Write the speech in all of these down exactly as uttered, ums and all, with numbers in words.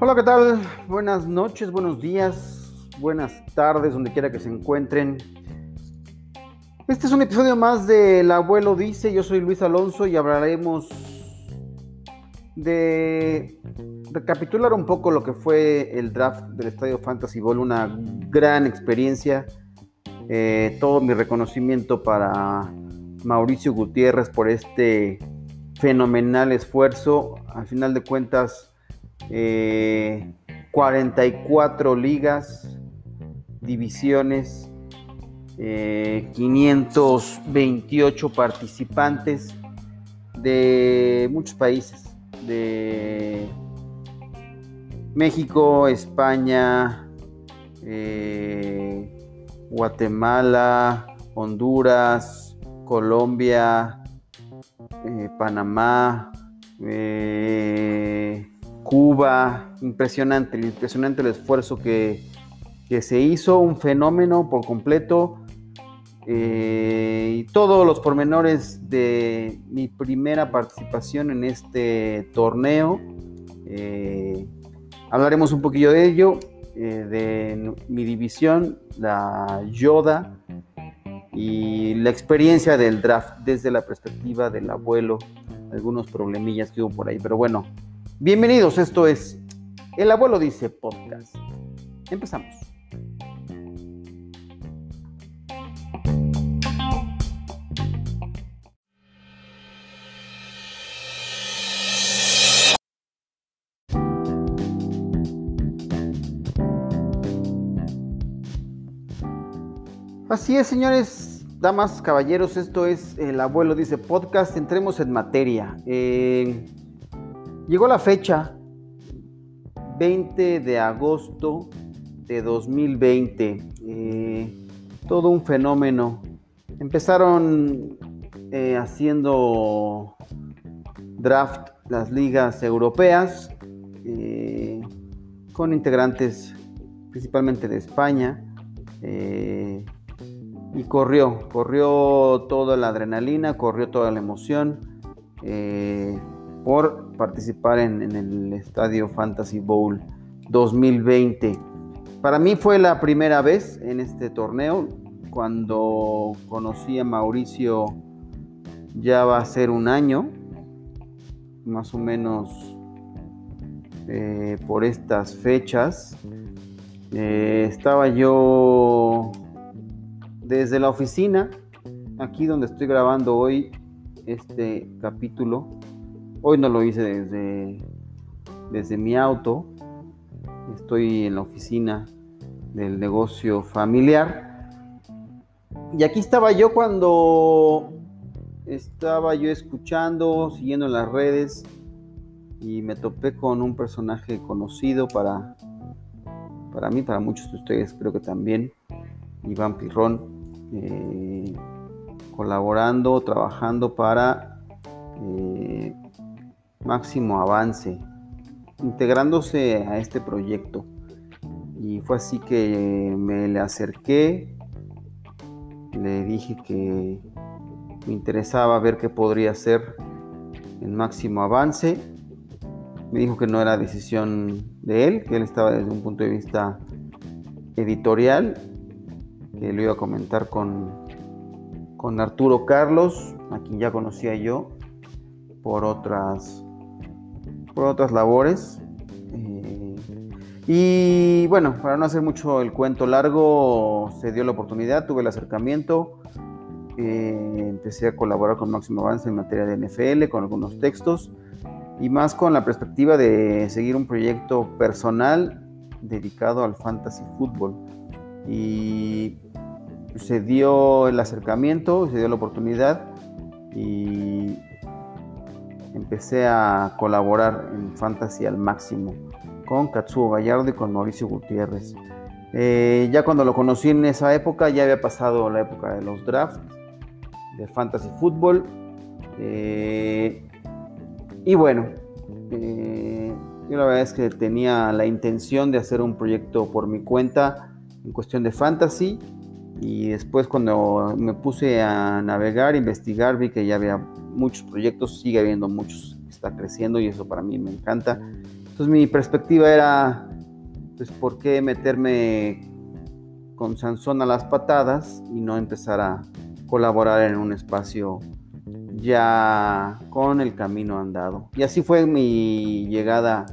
Hola, ¿qué tal? Buenas noches, buenos días, buenas tardes, donde quiera que se encuentren. Este es un episodio más de El Abuelo Dice. Yo soy Luis Alonso y hablaremos de recapitular un poco lo que fue el draft del Estadio Fantasy Bowl, una gran experiencia. Eh, todo mi reconocimiento para Mauricio Gutiérrez por este fenomenal esfuerzo. Al final de cuentas, eh, cuarenta y cuatro ligas, divisiones, eh, quinientos veintiocho participantes de muchos países, de México, España, eh, Guatemala, Honduras, Colombia, eh, Panamá, eh, Cuba. Impresionante, impresionante el esfuerzo que, que se hizo, un fenómeno por completo. Eh, y todos los pormenores de mi primera participación en este torneo. Eh, hablaremos un poquillo de ello. De mi división, la Yoda, y la experiencia del draft desde la perspectiva del abuelo, algunos problemillas que hubo por ahí, pero bueno, bienvenidos, esto es El Abuelo Dice Podcast. Empezamos. Así es, señores, damas, caballeros, esto es El Abuelo Dice Podcast. Entremos en materia. Eh, llegó la fecha veinte de agosto de dos mil veinte. Eh, todo un fenómeno. Empezaron eh, haciendo draft las ligas europeas eh, con integrantes principalmente de España. Eh, Y corrió, corrió toda la adrenalina, corrió toda la emoción eh, por participar en, en el Estadio Fantasy Bowl dos mil veinte. Para mí fue la primera vez en este torneo. Cuando conocí a Mauricio ya va a ser un año, más o menos eh, por estas fechas. Eh, estaba yo... Desde la oficina, aquí donde estoy grabando hoy este capítulo. Hoy no lo hice desde, desde mi auto. Estoy en la oficina del negocio familiar. Y aquí estaba yo cuando estaba yo escuchando, siguiendo las redes. Y me topé con un personaje conocido para, para mí, para muchos de ustedes creo que también. Iván Pirrón. Eh, colaborando, trabajando para eh, Máximo Avance, integrándose a este proyecto, y fue así que me le acerqué, le dije que me interesaba ver qué podría hacer en Máximo Avance. Me dijo que no era decisión de él, que él estaba desde un punto de vista editorial, que lo iba a comentar con, con Arturo Carlos, a quien ya conocía yo por otras, por otras labores. Eh, y bueno, para no hacer mucho el cuento largo, se dio la oportunidad, tuve el acercamiento, eh, empecé a colaborar con Máximo Avance en materia de N F L, con algunos textos, y más con la perspectiva de seguir un proyecto personal dedicado al fantasy fútbol. Y se dio el acercamiento, se dio la oportunidad y empecé a colaborar en Fantasy al Máximo con Katsuo Gallardo y con Mauricio Gutiérrez. Eh, ya cuando lo conocí en esa época, ya había pasado la época de los drafts, de Fantasy Fútbol. Eh, y bueno, eh, yo la verdad es que tenía la intención de hacer un proyecto por mi cuenta en cuestión de fantasy, y después cuando me puse a navegar, investigar, vi que ya había muchos proyectos, sigue habiendo muchos, está creciendo y eso para mí me encanta. Entonces mi perspectiva era, pues, ¿por qué meterme con Sansón a las patadas y no empezar a colaborar en un espacio ya con el camino andado? Y así fue mi llegada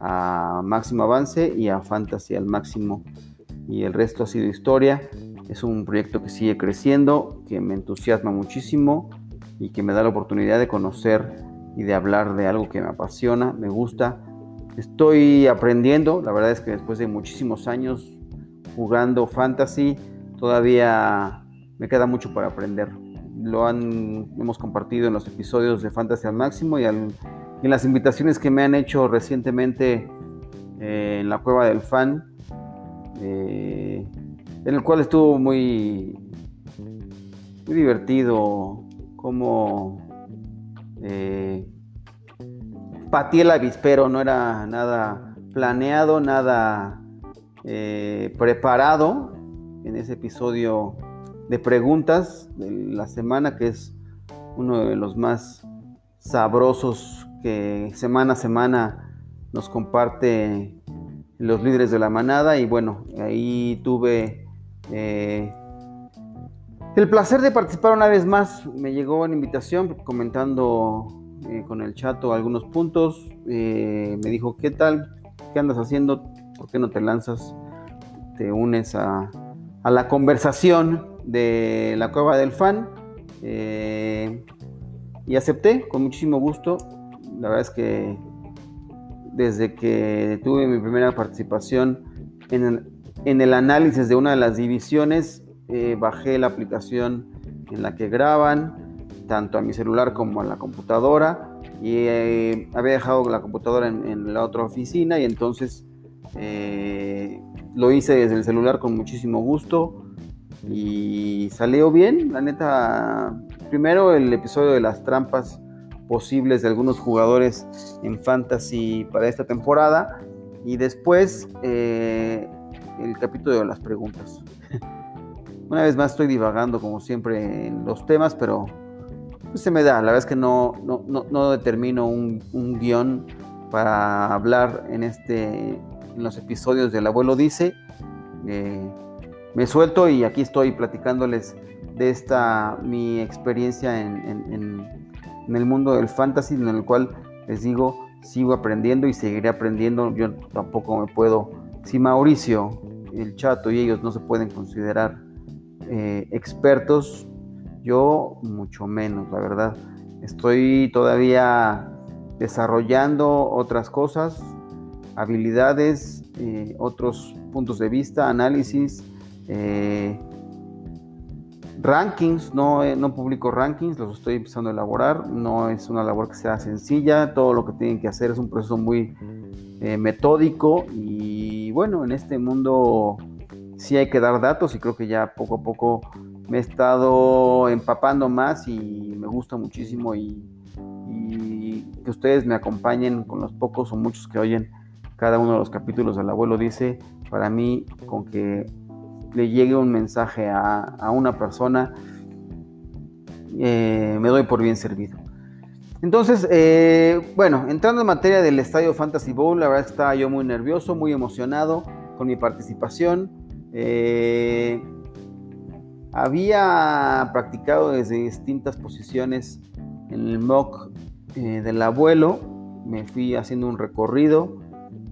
a Máximo Avance y a Fantasy al Máximo, y el resto ha sido historia. Es un proyecto que sigue creciendo, que me entusiasma muchísimo y que me da la oportunidad de conocer y de hablar de algo que me apasiona, me gusta. Estoy aprendiendo, la verdad es que después de muchísimos años jugando fantasy, todavía me queda mucho para aprender. Lo han, hemos compartido en los episodios de Fantasy al Máximo y, al, y en las invitaciones que me han hecho recientemente eh, en la Cueva del Fan, eh, en el cual estuvo muy, muy divertido, como eh, pateé el avispero, no era nada planeado, nada eh, preparado en ese episodio de preguntas de la semana, que es uno de los más sabrosos que semana a semana nos comparte los líderes de la manada. Y bueno, ahí tuve eh, el placer de participar una vez más. Me llegó una invitación comentando eh, con el chato algunos puntos, eh, me dijo, ¿qué tal? ¿Qué andas haciendo? ¿Por qué no te lanzas? Te unes a, a la conversación de la Cueva del Fan, eh, y acepté con muchísimo gusto. La verdad es que desde que tuve mi primera participación en el, en el análisis de una de las divisiones, eh, bajé la aplicación en la que graban, tanto a mi celular como a la computadora, y eh, había dejado la computadora en, en la otra oficina, y entonces eh, lo hice desde el celular con muchísimo gusto. Y salió bien, la neta. Primero el episodio de las trampas posibles de algunos jugadores en Fantasy para esta temporada, y después eh, el capítulo de las preguntas. Una vez más estoy divagando como siempre en los temas, pero pues se me da. La verdad es que no, no, no, no determino un, un guión para hablar en, este, en los episodios del Abuelo Dice. Eh, Me suelto y aquí estoy platicándoles de esta mi experiencia en, en, en, en el mundo del fantasy, en el cual les digo, sigo aprendiendo y seguiré aprendiendo. Yo tampoco me puedo, si Mauricio, el chato y ellos no se pueden considerar eh, expertos, yo mucho menos, la verdad. Estoy todavía desarrollando otras cosas, habilidades, eh, otros puntos de vista, análisis. Eh, rankings, no, eh, no publico rankings, los estoy empezando a elaborar. No es una labor que sea sencilla, todo lo que tienen que hacer es un proceso muy eh, metódico, y bueno, en este mundo sí hay que dar datos, y creo que ya poco a poco me he estado empapando más y me gusta muchísimo, y, y que ustedes me acompañen con los pocos o muchos que oyen cada uno de los capítulos del Abuelo Dice. Para mí, con que le llegue un mensaje a, a una persona, eh, me doy por bien servido. Entonces, eh, bueno, entrando en materia del Estadio Fantasy Bowl, la verdad es que estaba yo muy nervioso, muy emocionado con mi participación. Eh, había practicado desde distintas posiciones en el mock eh, del abuelo, me fui haciendo un recorrido,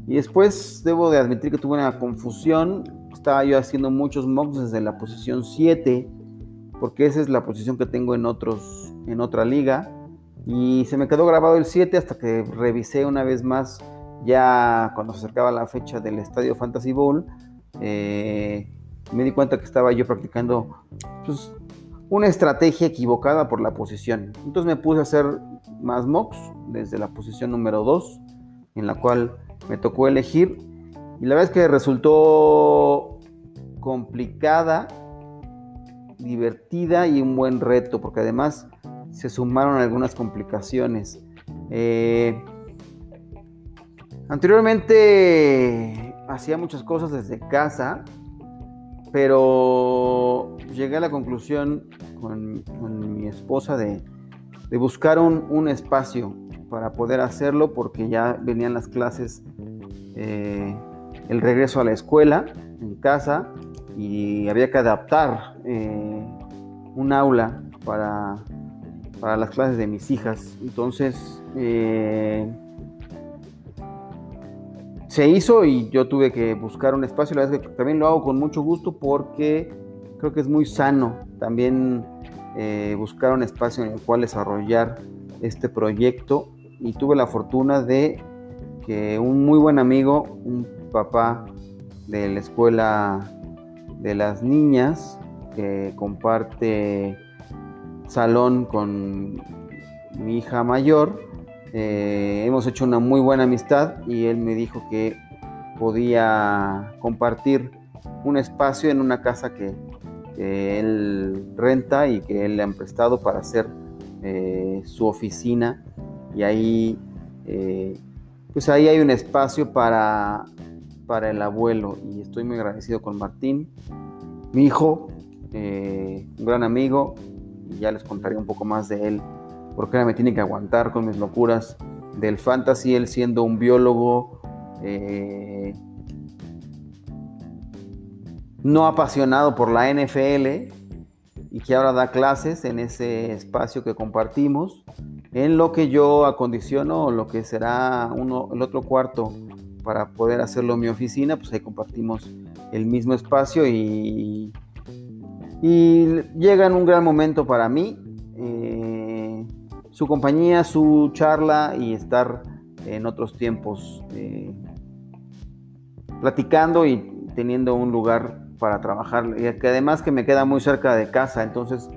y después debo de admitir que tuve una confusión. Estaba yo haciendo muchos mocks desde la posición siete, porque esa es la posición que tengo en, otros, en otra liga, y se me quedó grabado el siete hasta que revisé una vez más ya cuando se acercaba la fecha del Estadio Fantasy Bowl. Eh, me di cuenta que estaba yo practicando, pues, una estrategia equivocada por la posición. Entonces me puse a hacer más mocks desde la posición número dos, en la cual me tocó elegir, y la verdad es que resultó complicada, divertida y un buen reto, porque además se sumaron algunas complicaciones. Eh, anteriormente hacía muchas cosas desde casa, pero llegué a la conclusión con, con mi esposa de, de buscar un, un espacio para poder hacerlo, porque ya venían las clases, eh, el regreso a la escuela en casa, y había que adaptar eh, un aula para, para las clases de mis hijas. Entonces eh, se hizo y yo tuve que buscar un espacio. La verdad es que también lo hago con mucho gusto, porque creo que es muy sano también eh, buscar un espacio en el cual desarrollar este proyecto, y tuve la fortuna de que un muy buen amigo, un papá de la escuela de las niñas, que comparte salón con mi hija mayor, eh, hemos hecho una muy buena amistad, y él me dijo que podía compartir un espacio en una casa que, que él renta y que él le han prestado para hacer eh, su oficina, y ahí eh, pues ahí hay un espacio para para el abuelo, y estoy muy agradecido con Martín, mi hijo, eh, un gran amigo, y ya les contaré un poco más de él, porque ahora me tiene que aguantar con mis locuras del fantasy, él siendo un biólogo eh, no apasionado por la N F L, y que ahora da clases en ese espacio que compartimos, en lo que yo acondiciono lo que será uno, el otro cuarto para poder hacerlo en mi oficina. Pues ahí compartimos el mismo espacio, y, y llega en un gran momento para mí, eh, su compañía, su charla, y estar en otros tiempos eh, platicando y teniendo un lugar para trabajar, y que además que me queda muy cerca de casa, entonces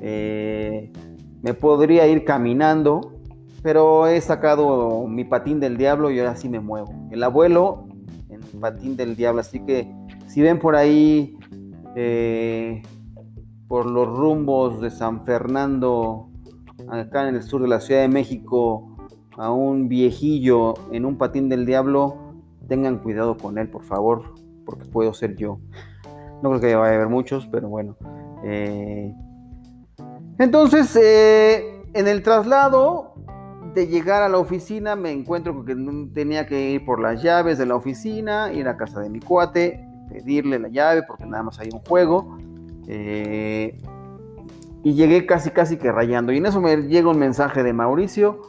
eh, me podría ir caminando, pero he sacado mi patín del diablo y ahora sí me muevo. El abuelo en patín del diablo, así que si ven por ahí, eh, por los rumbos de San Fernando, acá en el sur de la Ciudad de México, a un viejillo en un patín del diablo, tengan cuidado con él, por favor, porque puedo ser yo. No creo que vaya a haber muchos, pero bueno. Eh, entonces, eh, en el traslado de llegar a la oficina, me encuentro con que tenía que ir por las llaves de la oficina, ir a casa de mi cuate, pedirle la llave, porque nada más hay un juego, eh, y llegué casi casi que rayando, y en eso me llega un mensaje de Mauricio.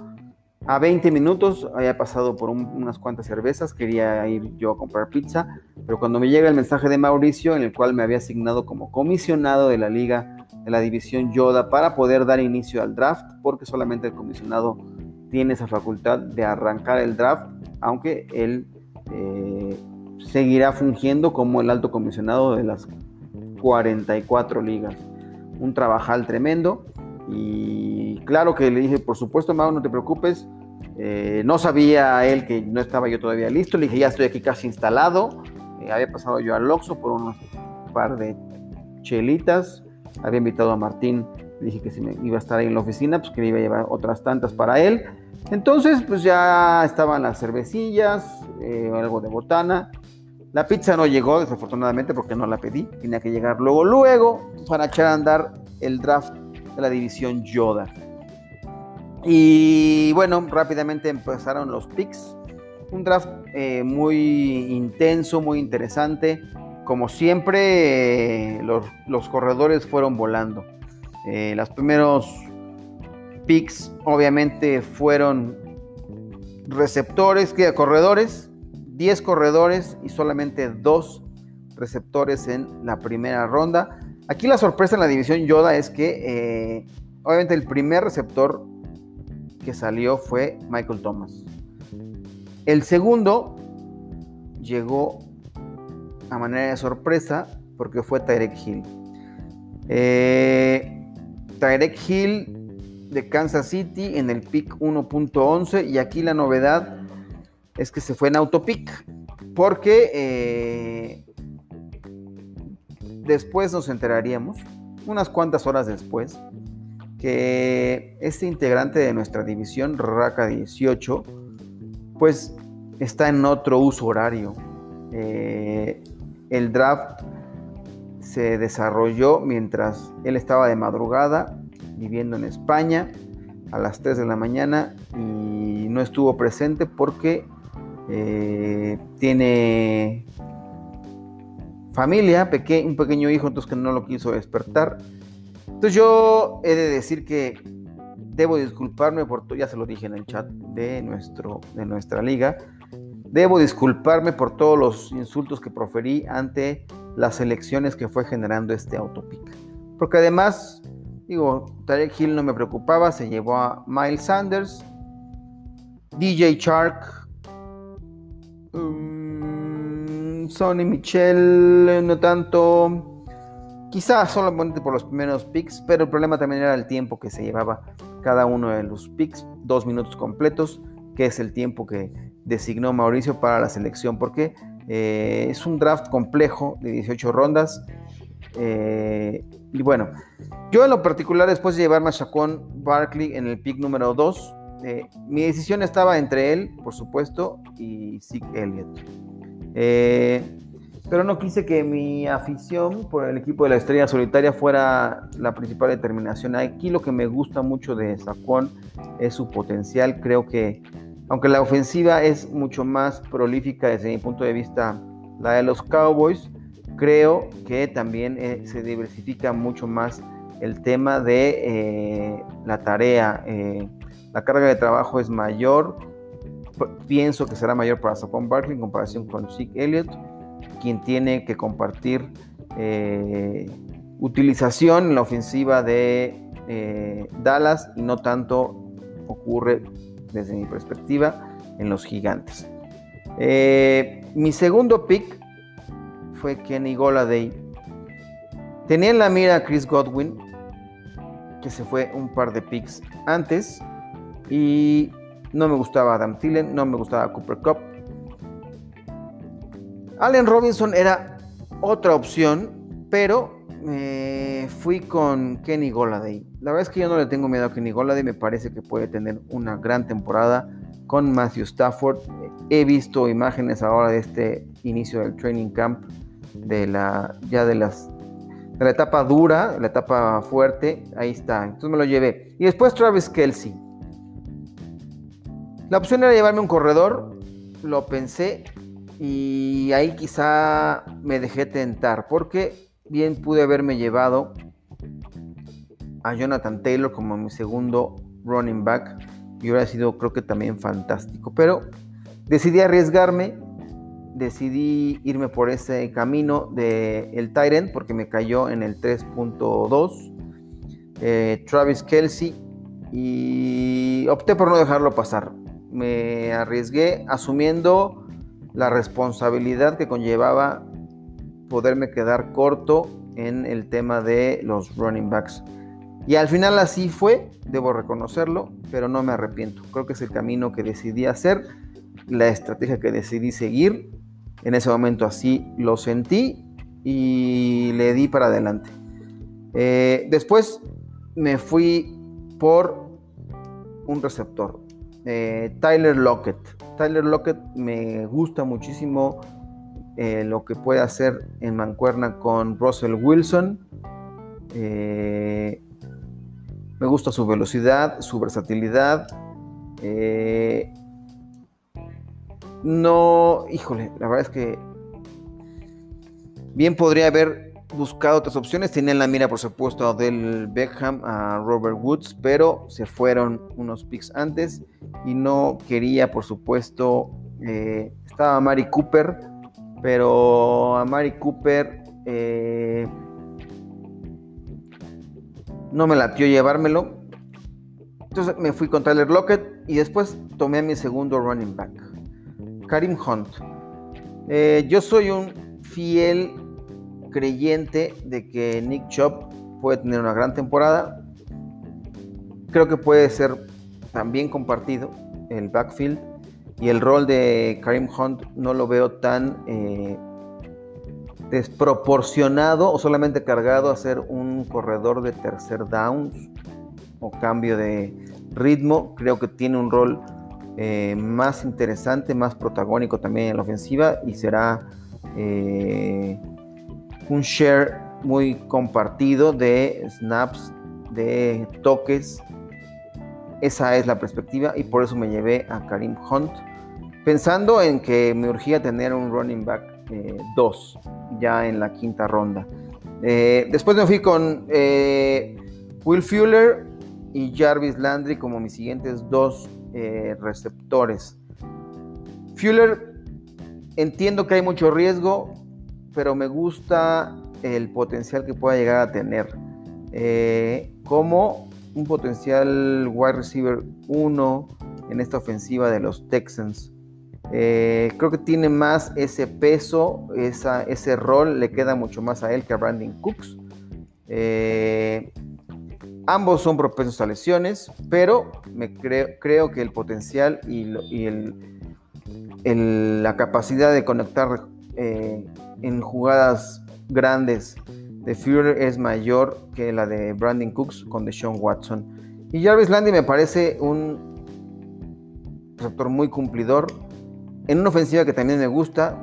A veinte minutos, había pasado por un, unas cuantas cervezas, quería ir yo a comprar pizza, pero cuando me llega el mensaje de Mauricio, en el cual me había asignado como comisionado de la liga de la división Yoda, para poder dar inicio al draft, porque solamente el comisionado tiene esa facultad de arrancar el draft, aunque él eh, seguirá fungiendo como el alto comisionado de las cuarenta y cuatro ligas. Un trabajal tremendo, y claro que le dije, por supuesto, Mau, no te preocupes, eh, no sabía él que no estaba yo todavía listo, le dije, ya estoy aquí casi instalado, eh, había pasado yo al Oxxo por unos par de chelitas, había invitado a Martín, dije que si me iba a estar ahí en la oficina, pues que me iba a llevar otras tantas para él. Entonces, pues ya estaban las cervecillas, eh, algo de botana. La pizza no llegó, desafortunadamente, porque no la pedí. Tenía que llegar luego, luego, para echar a andar el draft de la división Yoda. Y bueno, rápidamente empezaron los picks. Un draft eh, muy intenso, muy interesante. Como siempre, eh, los, los corredores fueron volando. Eh, los primeros picks obviamente fueron receptores, que corredores, diez corredores y solamente dos receptores en la primera ronda. Aquí la sorpresa en la división Yoda es que eh, obviamente el primer receptor que salió fue Michael Thomas. El segundo llegó a manera de sorpresa porque fue Tyreek Hill. Eh... Tyreek Hill de Kansas City en el pick uno punto once, y aquí la novedad es que se fue en autopick, porque eh, después nos enteraríamos, unas cuantas horas después, que este integrante de nuestra división, Raca dieciocho, pues está en otro uso horario. Eh, el draft se desarrolló mientras él estaba de madrugada viviendo en España a las tres de la mañana y no estuvo presente porque eh, tiene familia, peque- un pequeño hijo, entonces que no lo quiso despertar. Entonces yo he de decir que debo disculparme por todo, ya se lo dije en el chat de, nuestro, de nuestra liga, debo disculparme por todos los insultos que proferí ante las elecciones que fue generando este autopic. Porque además, digo, Tyreek Hill no me preocupaba, se llevó a Miles Sanders, D J Chark, um, Sony Michel, no tanto, quizás solamente por los primeros picks, pero el problema también era el tiempo que se llevaba cada uno de los picks, dos minutos completos, que es el tiempo que designó Mauricio para la selección, porque eh, es un draft complejo de dieciocho rondas. Eh, y bueno, yo en lo particular, después de llevarme a Saquon Barkley en el pick número dos, eh, mi decisión estaba entre él, por supuesto, y Zeke Elliott. Eh, pero no quise que mi afición por el equipo de la estrella solitaria fuera la principal determinación. Aquí lo que me gusta mucho de Saquon es su potencial. Creo que aunque la ofensiva es mucho más prolífica desde mi punto de vista, la de los Cowboys, creo que también eh, se diversifica mucho más el tema de eh, la tarea. Eh, la carga de trabajo es mayor, P- pienso que será mayor para Saquon Barkley en comparación con Zeke Elliott, quien tiene que compartir eh, utilización en la ofensiva de eh, Dallas, y no tanto ocurre desde mi perspectiva en los Gigantes. Eh, mi segundo pick fue Kenny Golladay. Tenía en la mira a Chris Godwin, que se fue un par de picks antes, y no me gustaba Adam Thielen, no me gustaba Cooper Kupp. Allen Robinson era otra opción, pero eh, fui con Kenny Golladay. La verdad es que yo no le tengo miedo a Kenny Golladay, me parece que puede tener una gran temporada con Matthew Stafford. He visto imágenes ahora de este inicio del training camp, de la, ya de, las, de la etapa dura, la etapa fuerte, ahí está, entonces me lo llevé. Y después Travis Kelce. La opción era llevarme un corredor, lo pensé, y ahí quizá me dejé tentar, porque bien pude haberme llevado a Jonathan Taylor como mi segundo running back, y hubiera sido, creo que también fantástico, pero decidí arriesgarme, decidí irme por ese camino del tight end, porque me cayó en el tres punto dos eh, Travis Kelce, y opté por no dejarlo pasar. Me arriesgué asumiendo la responsabilidad que conllevaba poderme quedar corto en el tema de los running backs. Y al final así fue, debo reconocerlo, pero no me arrepiento. Creo que es el camino que decidí hacer, la estrategia que decidí seguir. En ese momento así lo sentí y le di para adelante. Eh, después me fui por un receptor, eh, Tyler Lockett. Tyler Lockett me gusta muchísimo eh, lo que puede hacer en mancuerna con Russell Wilson. Eh... Me gusta su velocidad, su versatilidad. Eh, no, híjole, la verdad es que bien podría haber buscado otras opciones. Tenía en la mira, por supuesto, a Odell Beckham, a Robert Woods, pero se fueron unos picks antes y no quería, por supuesto, eh, estaba Amari Cooper, pero Amari Cooper... Eh, no me latió llevármelo, entonces me fui con Tyler Lockett y después tomé a mi segundo running back, Karim Hunt. Eh, yo soy un fiel creyente de que Nick Chubb puede tener una gran temporada. Creo que puede ser también compartido el backfield, y el rol de Karim Hunt no lo veo tan eh, desproporcionado o solamente cargado a ser un corredor de tercer down o cambio de ritmo. Creo que tiene un rol eh, más interesante, más protagónico también en la ofensiva, y será eh, un share muy compartido de snaps, de toques. Esa es la perspectiva y por eso me llevé a Karim Hunt, pensando en que me urgía tener un running back dos eh, ya en la quinta ronda. Eh, después me fui con eh, Will Fuller y Jarvis Landry como mis siguientes dos eh, receptores. Fuller, entiendo que hay mucho riesgo, pero me gusta el potencial que pueda llegar a tener. Eh, como un potencial wide receiver uno en esta ofensiva de los Texans. Eh, creo que tiene más ese peso, esa, ese rol le queda mucho más a él que a Brandon Cooks. Eh, ambos son propensos a lesiones, pero me creo, creo que el potencial y, lo, y el, el, la capacidad de conectar eh, en jugadas grandes de Fuller es mayor que la de Brandon Cooks con Deshaun Watson. Y Jarvis Landry me parece un receptor muy cumplidor en una ofensiva que también me gusta.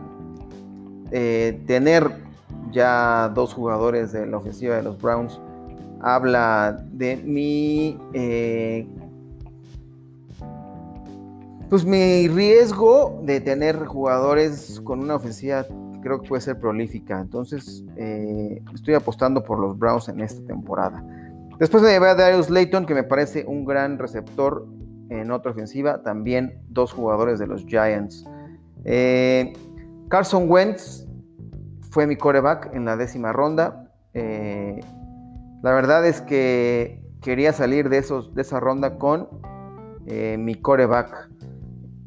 Eh, tener ya dos jugadores de la ofensiva de los Browns habla de mi eh, pues mi riesgo de tener jugadores con una ofensiva que creo que puede ser prolífica. Entonces eh, estoy apostando por los Browns en esta temporada. Después me llevé a Darius Layton, que me parece un gran receptor en otra ofensiva, también dos jugadores de los Giants. Eh, Carson Wentz fue mi quarterback en la décima ronda. Eh, la verdad es que quería salir de, esos, de esa ronda con eh, mi quarterback.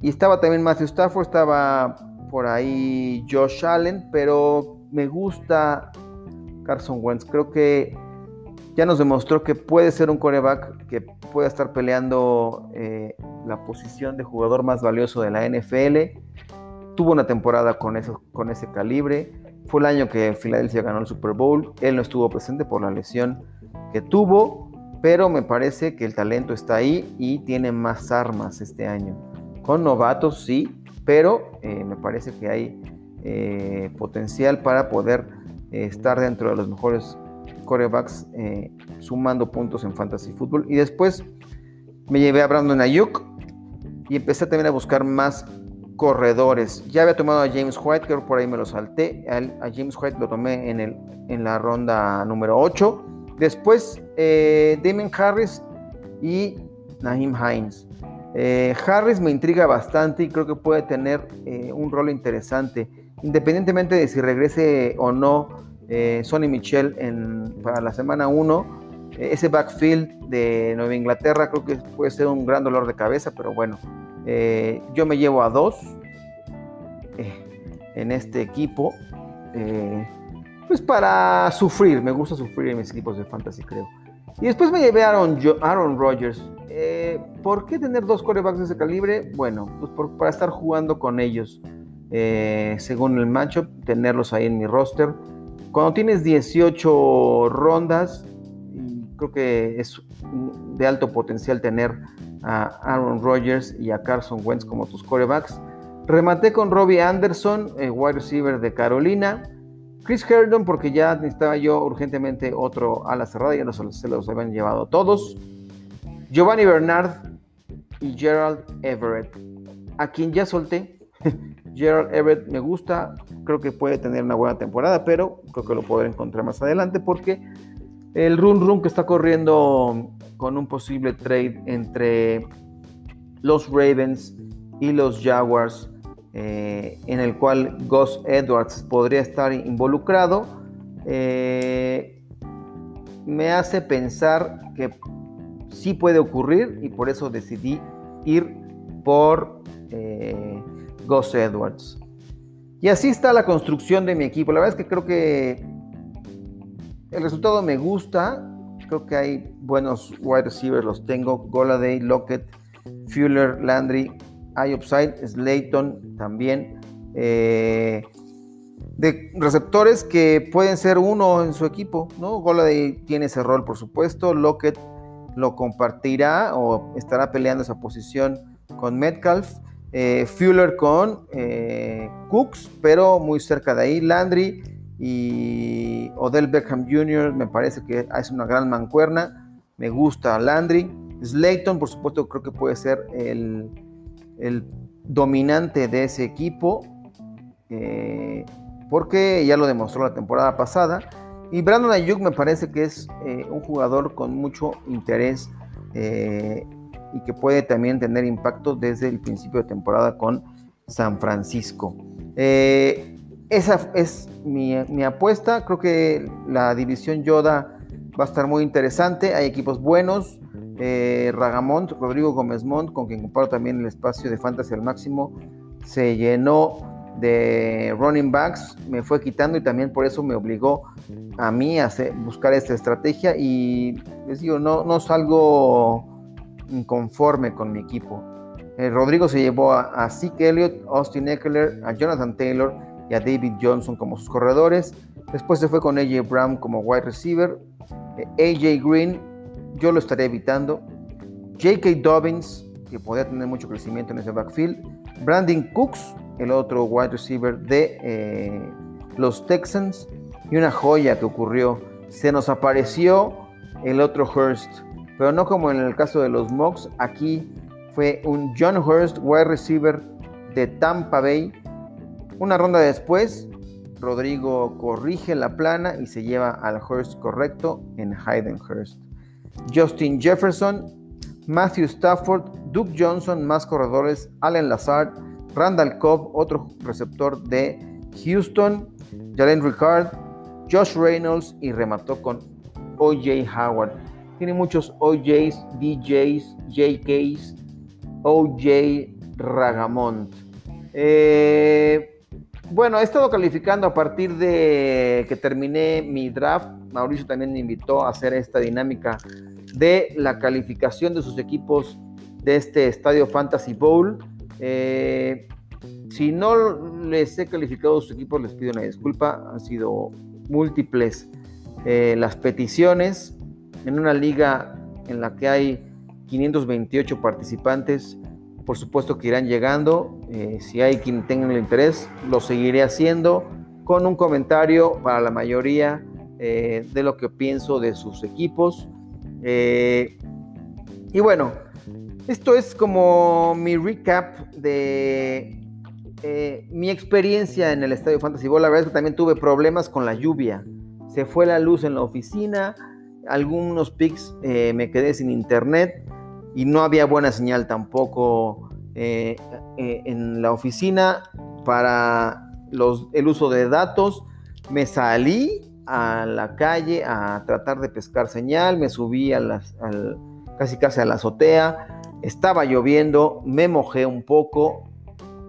Y estaba también Matthew Stafford, estaba por ahí Josh Allen, pero me gusta Carson Wentz. Creo que ya nos demostró que puede ser un quarterback que pueda estar peleando eh, la posición de jugador más valioso de la N F L. Tuvo una temporada con, eso, con ese calibre. Fue el año que Filadelfia ganó el Super Bowl. Él no estuvo presente por la lesión que tuvo, pero me parece que el talento está ahí y tiene más armas este año. Con novatos sí, pero eh, me parece que hay eh, potencial para poder eh, estar dentro de los mejores quarterbacks eh, sumando puntos en Fantasy Football. Y después me llevé a Brandon Ayuk y empecé también a buscar más corredores. Ya había tomado a James White, creo que por ahí me lo salté. A, a James White lo tomé en, el, en la ronda número ocho. Después eh, Damien Harris y Nyheim Hines. Eh, Harris me intriga bastante y creo que puede tener eh, un rol interesante, independientemente de si regrese o no Eh, Sony Michel en, para la semana uno. Eh, ese backfield de Nueva Inglaterra creo que puede ser un gran dolor de cabeza, pero bueno, eh, yo me llevo a dos eh, en este equipo, eh, pues para sufrir. Me gusta sufrir en mis equipos de fantasy, creo. Y después me llevé a Aaron, jo- Aaron Rodgers. Eh, ¿por qué tener dos quarterbacks de ese calibre? Bueno, pues por, para estar jugando con ellos eh, según el matchup, tenerlos ahí en mi roster. Cuando tienes dieciocho rondas, creo que es de alto potencial tener a Aaron Rodgers y a Carson Wentz como tus quarterbacks. Rematé con Robbie Anderson, el wide receiver de Carolina. Chris Herndon, porque ya necesitaba yo urgentemente otro ala cerrada, ya los, se los habían llevado todos. Giovanni Bernard y Gerald Everett, a quien ya solté. Gerald Everett me gusta, creo que puede tener una buena temporada, pero creo que lo podré encontrar más adelante porque el run run que está corriendo con un posible trade entre los Ravens y los Jaguars, eh, en el cual Gus Edwards podría estar involucrado, eh, me hace pensar que sí puede ocurrir y por eso decidí ir por eh, Gus Edwards. Y así está la construcción de mi equipo. La verdad es que creo que el resultado me gusta. Creo que hay buenos wide receivers, los tengo: Golladay, Lockett, Fuller, Landry, Ayupside, Slayton también. Eh, de receptores que pueden ser uno en su equipo, ¿no? Golladay tiene ese rol, por supuesto. Lockett lo compartirá o estará peleando esa posición con Metcalf. Eh, Fuller con eh, Cooks, pero muy cerca de ahí. Landry y Odell Beckham junior me parece que es una gran mancuerna. Me gusta Landry. Slayton, por supuesto, creo que puede ser el, el dominante de ese equipo, eh, porque ya lo demostró la temporada pasada. Y Brandon Ayuk me parece que es eh, un jugador con mucho interés eh, y que puede también tener impacto desde el principio de temporada con San Francisco. Eh, esa es mi, mi apuesta. Creo que la división Yoda va a estar muy interesante. Hay equipos buenos. Eh, Ragamont, Rodrigo Gómez Mont, con quien comparto también el espacio de Fantasy al Máximo, se llenó de running backs, me fue quitando y también por eso me obligó a mí a hacer, buscar esta estrategia, y les digo, no, no salgo inconforme con mi equipo. Eh, Rodrigo se llevó a, a Zeke Elliott, Austin Eckler, a Jonathan Taylor y a David Johnson como sus corredores. Después se fue con A J Brown como wide receiver, eh, A J Green, yo lo estaré evitando, J K Dobbins, que podría tener mucho crecimiento en ese backfield, Brandon Cooks, el otro wide receiver de eh, los Texans, y una joya que ocurrió, se nos apareció el otro Hurst, pero no como en el caso de los Mocs, aquí fue un John Hurst, wide receiver de Tampa Bay. Una ronda después, Rodrigo corrige la plana y se lleva al Hurst correcto en Hayden Hurst. Justin Jefferson, Matthew Stafford, Duke Johnson, más corredores, Allen Lazard, Randall Cobb, otro receptor de Houston, Jalen Ricard, Josh Reynolds, y remató con O J Howard. Tiene muchos O Js, D Js, J Ks, O J Ragamont. Eh, bueno, he estado calificando a partir de que terminé mi draft. Mauricio también me invitó a hacer esta dinámica de la calificación de sus equipos de este Estadio Fantasy Bowl. Eh, si no les he calificado a sus equipos, les pido una disculpa. Han sido múltiples eh, las peticiones. En una liga en la que hay quinientos veintiocho participantes, por supuesto que irán llegando. Eh, si hay quien tenga el interés, lo seguiré haciendo con un comentario para la mayoría eh, de lo que pienso de sus equipos. Eh, y bueno, esto es como mi recap de eh, mi experiencia en el Estadio Fantasy Bowl. La verdad es que también tuve problemas con la lluvia, se fue la luz en la oficina, algunos picks eh, me quedé sin internet y no había buena señal tampoco eh, eh, en la oficina para los, el uso de datos. Me salí a la calle a tratar de pescar señal, me subí a las, al, casi casi a la azotea, estaba lloviendo, me mojé un poco,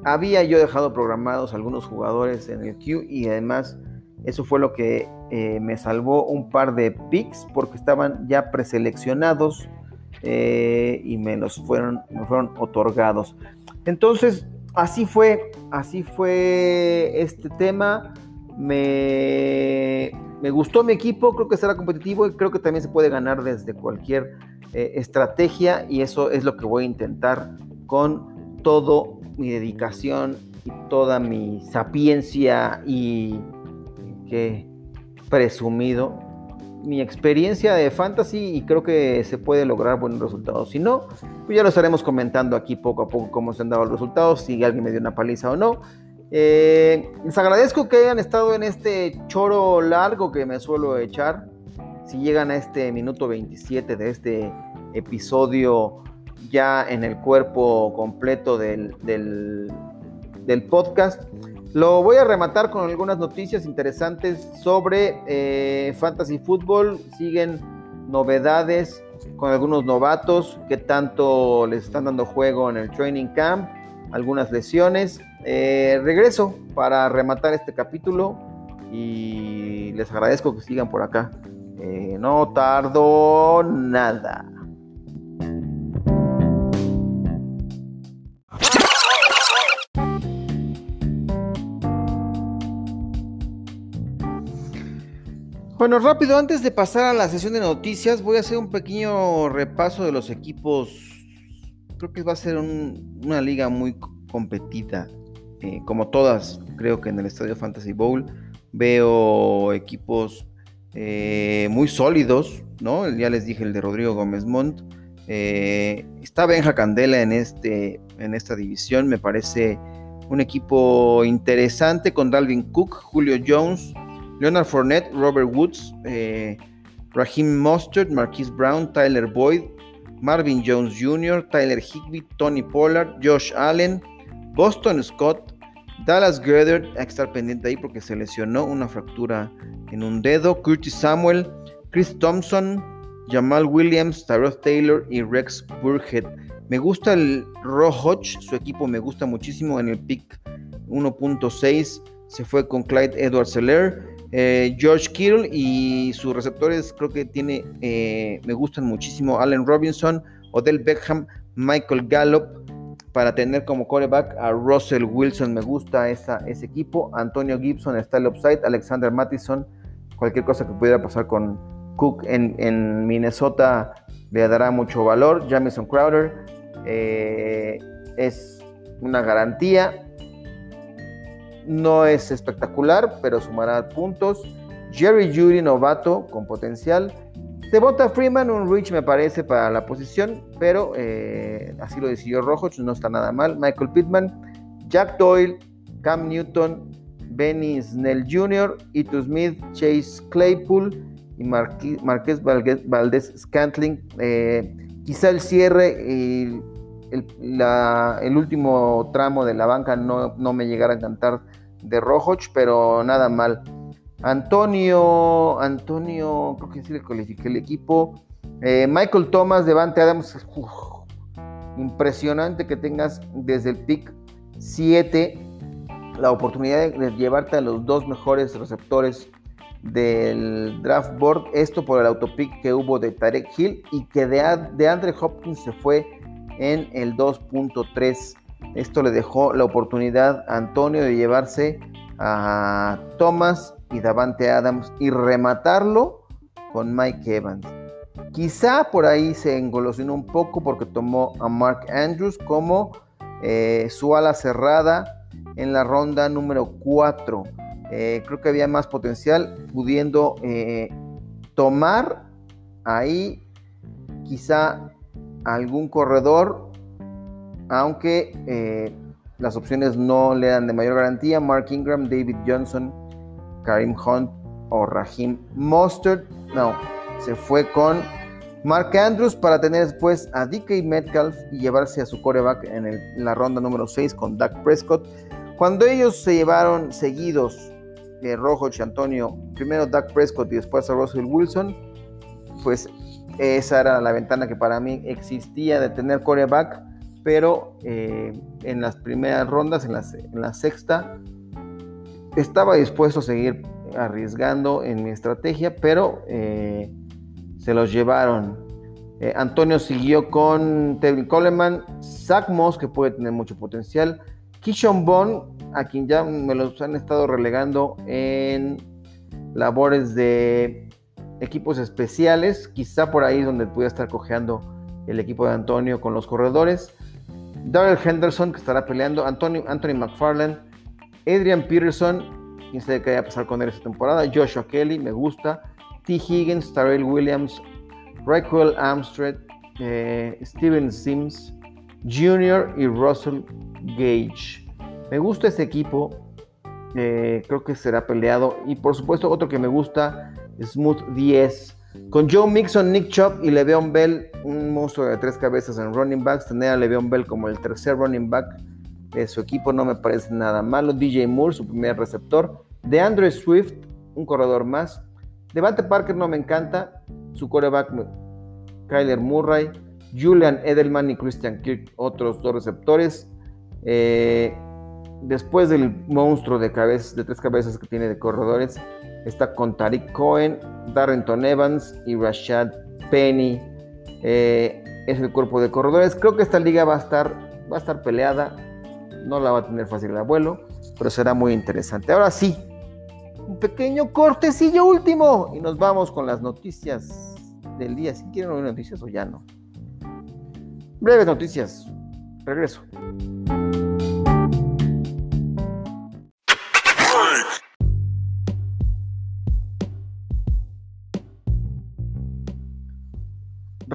había yo dejado programados algunos jugadores en el queue y además eso fue lo que eh, me salvó un par de picks porque estaban ya preseleccionados eh, y me los fueron, me fueron otorgados. Entonces así fue, así fue este tema. Me, me gustó mi equipo, creo que será competitivo y creo que también se puede ganar desde cualquier eh, estrategia, y eso es lo que voy a intentar con toda mi dedicación y toda mi sapiencia y que presumido mi experiencia de fantasy, y creo que se puede lograr buenos resultados. Si no, pues ya lo estaremos comentando aquí poco a poco cómo se han dado los resultados, si alguien me dio una paliza o no. Eh, les agradezco que hayan estado en este choro largo que me suelo echar. Si llegan a este minuto veintisiete de este episodio ya en el cuerpo completo del, del, del podcast, lo voy a rematar con algunas noticias interesantes sobre eh, Fantasy Football. Siguen novedades con algunos novatos que tanto les están dando juego en el training camp, algunas lesiones. Eh, regreso para rematar este capítulo y les agradezco que sigan por acá. Eh, no tardo nada. Bueno, rápido, antes de pasar a la sesión de noticias, voy a hacer un pequeño repaso de los equipos. Creo que va a ser un, una liga muy competida, eh, como todas, creo que en el Estadio Fantasy Bowl. veo equipos eh, muy sólidos, ¿no? Ya les dije el de Rodrigo Gómez Mont. Eh, está Benja Candela en, este, en esta división, me parece un equipo interesante con Dalvin Cook, Julio Jones, Leonard Fournette, Robert Woods, eh, Raheem Mostert, Marquise Brown, Tyler Boyd, Marvin Jones junior, Tyler Higbee, Tony Pollard, Josh Allen, Boston Scott, Dallas Goedert, hay que estar pendiente ahí porque se lesionó una fractura en un dedo, Curtis Samuel, Chris Thompson, Jamal Williams, Tyrod Taylor y Rex Burkhead. Me gusta el Ro Hodge, su equipo me gusta muchísimo en el pick uno punto seis, se fue con Clyde Edwards-Helaire, eh, George Kittle y sus receptores creo que tiene, eh, me gustan muchísimo Allen Robinson, Odell Beckham, Michael Gallup, para tener como quarterback a Russell Wilson, me gusta esa, ese equipo, Antonio Gibson está el upside, Alexander Mattison, cualquier cosa que pudiera pasar con Cook en, en Minnesota le dará mucho valor, Jamison Crowder eh, es una garantía, no es espectacular pero sumará puntos, Jerry Jeudy novato con potencial, Devonta Freeman un reach me parece para la posición pero eh, así lo decidió Rojo, no está nada mal, Michael Pittman, Jack Doyle, Cam Newton, Benny Snell junior, Ito Smith, Chase Claypool y Marquez Valdez Scantling, eh, quizá el cierre y el, la, el último tramo de la banca no, no me llegara a encantar de Rojoch, pero nada mal. Antonio, Antonio, creo que sí le califiqué el equipo. Eh, Michael Thomas, Davante Adams, uf, impresionante que tengas desde el pick siete la oportunidad de, de llevarte a los dos mejores receptores del draft board, esto por el autopick que hubo de Tyreek Hill y que de, Ad- de Andre Hopkins se fue en el dos punto tres, esto le dejó la oportunidad a Antonio de llevarse a Thomas y Davante Adams y rematarlo con Mike Evans, quizá por ahí se engolosinó un poco porque tomó a Mark Andrews como eh, su ala cerrada en la ronda número cuatro. Eh, creo que había más potencial pudiendo eh, tomar ahí quizá algún corredor, aunque eh, las opciones no le dan de mayor garantía, Mark Ingram, David Johnson, Karim Hunt o Raheem Mostert, no, se fue con Mark Andrews para tener después a D K Metcalf y llevarse a su quarterback en, el, en la ronda número seis con Dak Prescott, cuando ellos se llevaron seguidos de Rojo y Antonio, primero Dak Prescott y después a Russell Wilson, pues esa era la ventana que para mí existía de tener quarterback, pero eh, en las primeras rondas, en la, en la sexta, estaba dispuesto a seguir arriesgando en mi estrategia, pero eh, se los llevaron. Eh, Antonio siguió con Tevin Coleman, Zach Moss, que puede tener mucho potencial, Keyshawn Bond, a quien ya me los han estado relegando en labores de equipos especiales, quizá por ahí es donde pudiera estar cojeando el equipo de Antonio con los corredores, Darrell Henderson que estará peleando, Anthony, Anthony McFarland, Adrian Peterson, quién sabe qué vaya a pasar con él esta temporada, Joshua Kelly, me gusta, T. Higgins, Tyrell Williams, Raquel Armstead, eh, Steven Sims junior y Russell Gage. Me gusta este equipo, eh, creo que será peleado y por supuesto otro que me gusta, Smooth diez, con Joe Mixon, Nick Chubb y Le'Veon Bell, un monstruo de tres cabezas en running backs, tener a Le'Veon Bell como el tercer running back de su equipo no me parece nada malo, D J Moore, su primer receptor, DeAndre Swift, un corredor más, Devante Parker no me encanta, su quarterback Kyler Murray, Julian Edelman y Christian Kirk, otros dos receptores. Eh, después del monstruo de, cabezas, de tres cabezas que tiene de corredores, está con Tariq Cohen, Darrenton Evans y Rashad Penny. Eh, es el cuerpo de corredores. Creo que esta liga va a estar, va a estar peleada. No la va a tener fácil el abuelo, pero será muy interesante. Ahora sí, un pequeño cortecillo último y nos vamos con las noticias del día. Si quieren oír noticias o ya no. Breves noticias. Regreso.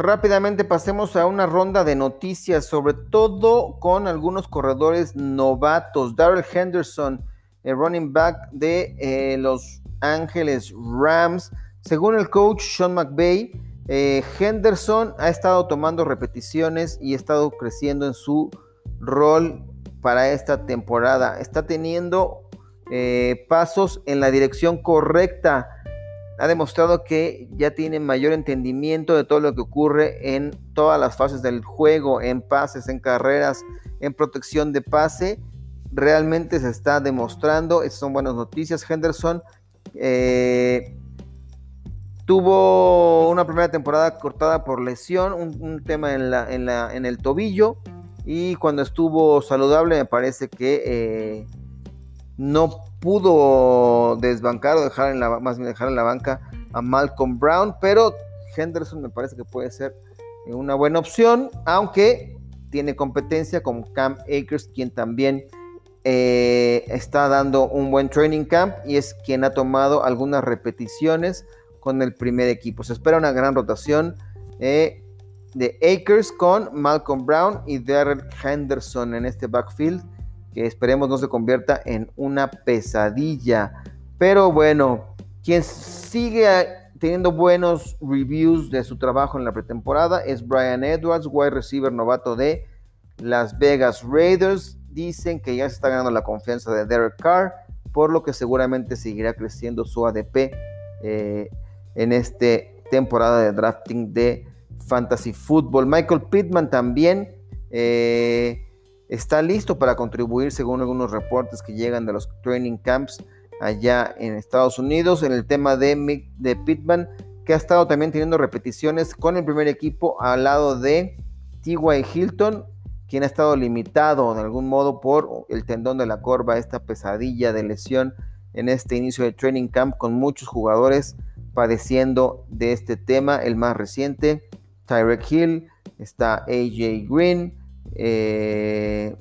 Rápidamente pasemos a una ronda de noticias, sobre todo con algunos corredores novatos. Darrell Henderson, el running back de eh, Los Ángeles Rams. Según el coach Sean McVay, eh, Henderson ha estado tomando repeticiones y ha estado creciendo en su rol para esta temporada. Está teniendo eh, pasos en la dirección correcta. Ha demostrado que ya tiene mayor entendimiento de todo lo que ocurre en todas las fases del juego, en pases, en carreras, en protección de pase. Realmente se está demostrando. Estas son buenas noticias. Henderson eh, tuvo una primera temporada cortada por lesión, un, un tema en, la, en, la, en el tobillo, y cuando estuvo saludable me parece que eh, no pudo desbancar o dejar en la, más bien dejar en la banca a Malcolm Brown, pero Henderson me parece que puede ser una buena opción, aunque tiene competencia con Cam Akers, quien también eh, está dando un buen training camp y es quien ha tomado algunas repeticiones con el primer equipo. Se espera una gran rotación eh, de Akers con Malcolm Brown y Darrell Henderson en este backfield, que esperemos no se convierta en una pesadilla. Pero bueno, quien sigue teniendo buenos reviews de su trabajo en la pretemporada es Brandon Edwards, wide receiver novato de Las Vegas Raiders. Dicen que ya se está ganando la confianza de Derek Carr, por lo que seguramente seguirá creciendo su A D P eh, en esta temporada de drafting de Fantasy Football. Michael Pittman también eh, está listo para contribuir, según algunos reportes que llegan de los training camps allá en Estados Unidos. En el tema de, de Pittman, que ha estado también teniendo repeticiones con el primer equipo al lado de T Y Hilton, quien ha estado limitado de algún modo por el tendón de la corva, esta pesadilla de lesión en este inicio de training camp, con muchos jugadores padeciendo de este tema. El más reciente, Tyreek Hill, está A J Green. Eh,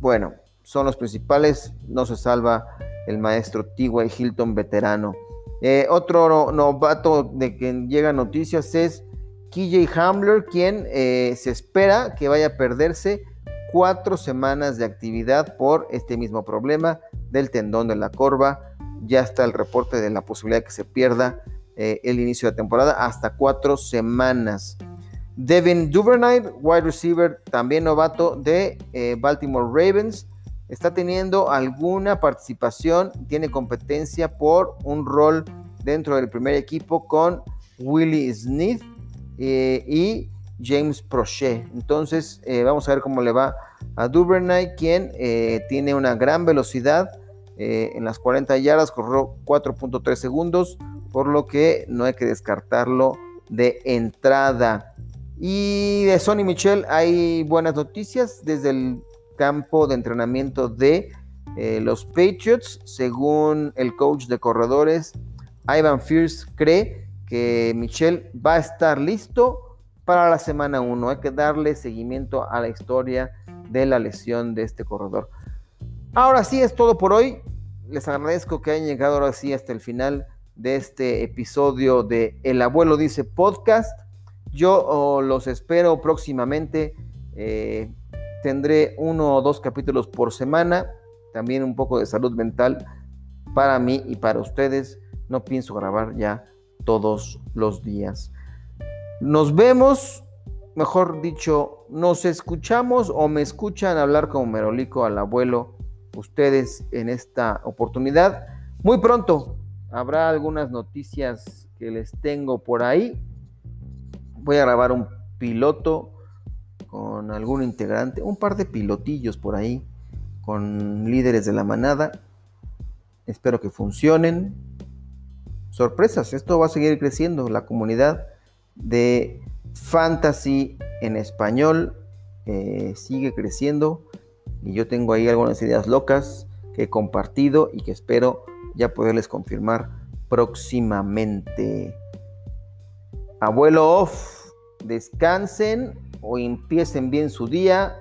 bueno, son los principales. No se salva el maestro T Y Hilton, veterano. eh, Otro novato de quien llega noticias es K J Hamler, quien eh, se espera que vaya a perderse cuatro semanas de actividad por este mismo problema del tendón de la corva. Ya está el reporte de la posibilidad que se pierda eh, el inicio de la temporada hasta cuatro semanas. Devin Duvernay, wide receiver también novato de eh, Baltimore Ravens, está teniendo alguna participación, tiene competencia por un rol dentro del primer equipo con Willie Snead eh, y James Prochet. Entonces eh, vamos a ver cómo le va a Duvernay, quien eh, tiene una gran velocidad eh, en las cuarenta yardas, corrió cuatro punto tres segundos, por lo que no hay que descartarlo de entrada. Y de Sony Michel hay buenas noticias desde el campo de entrenamiento de eh, los Patriots. Según el coach de corredores, Ivan Fierce cree que Michel va a estar listo para la semana uno. Hay que darle seguimiento a la historia de la lesión de este corredor. Ahora sí es todo por hoy. Les agradezco que hayan llegado ahora sí hasta el final de este episodio de El Abuelo Dice Podcast. Yo oh, los espero próximamente, eh, tendré uno o dos capítulos por semana, también un poco de salud mental para mí y para ustedes, no pienso grabar ya todos los días. Nos vemos, mejor dicho, nos escuchamos o me escuchan hablar como Merolico al abuelo, ustedes en esta oportunidad. Muy pronto habrá algunas noticias que les tengo por ahí. Voy a grabar un piloto con algún integrante, un par de pilotillos por ahí con líderes de la manada. Espero que funcionen. Sorpresas, esto va a seguir creciendo. La comunidad de Fantasy en español eh, sigue creciendo y yo tengo ahí algunas ideas locas que he compartido y que espero ya poderles confirmar próximamente. Abuelo off, descansen o empiecen bien su día.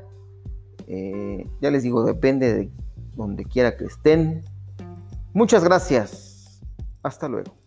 Eh, ya les digo, depende de donde quiera que estén. Muchas gracias. Hasta luego.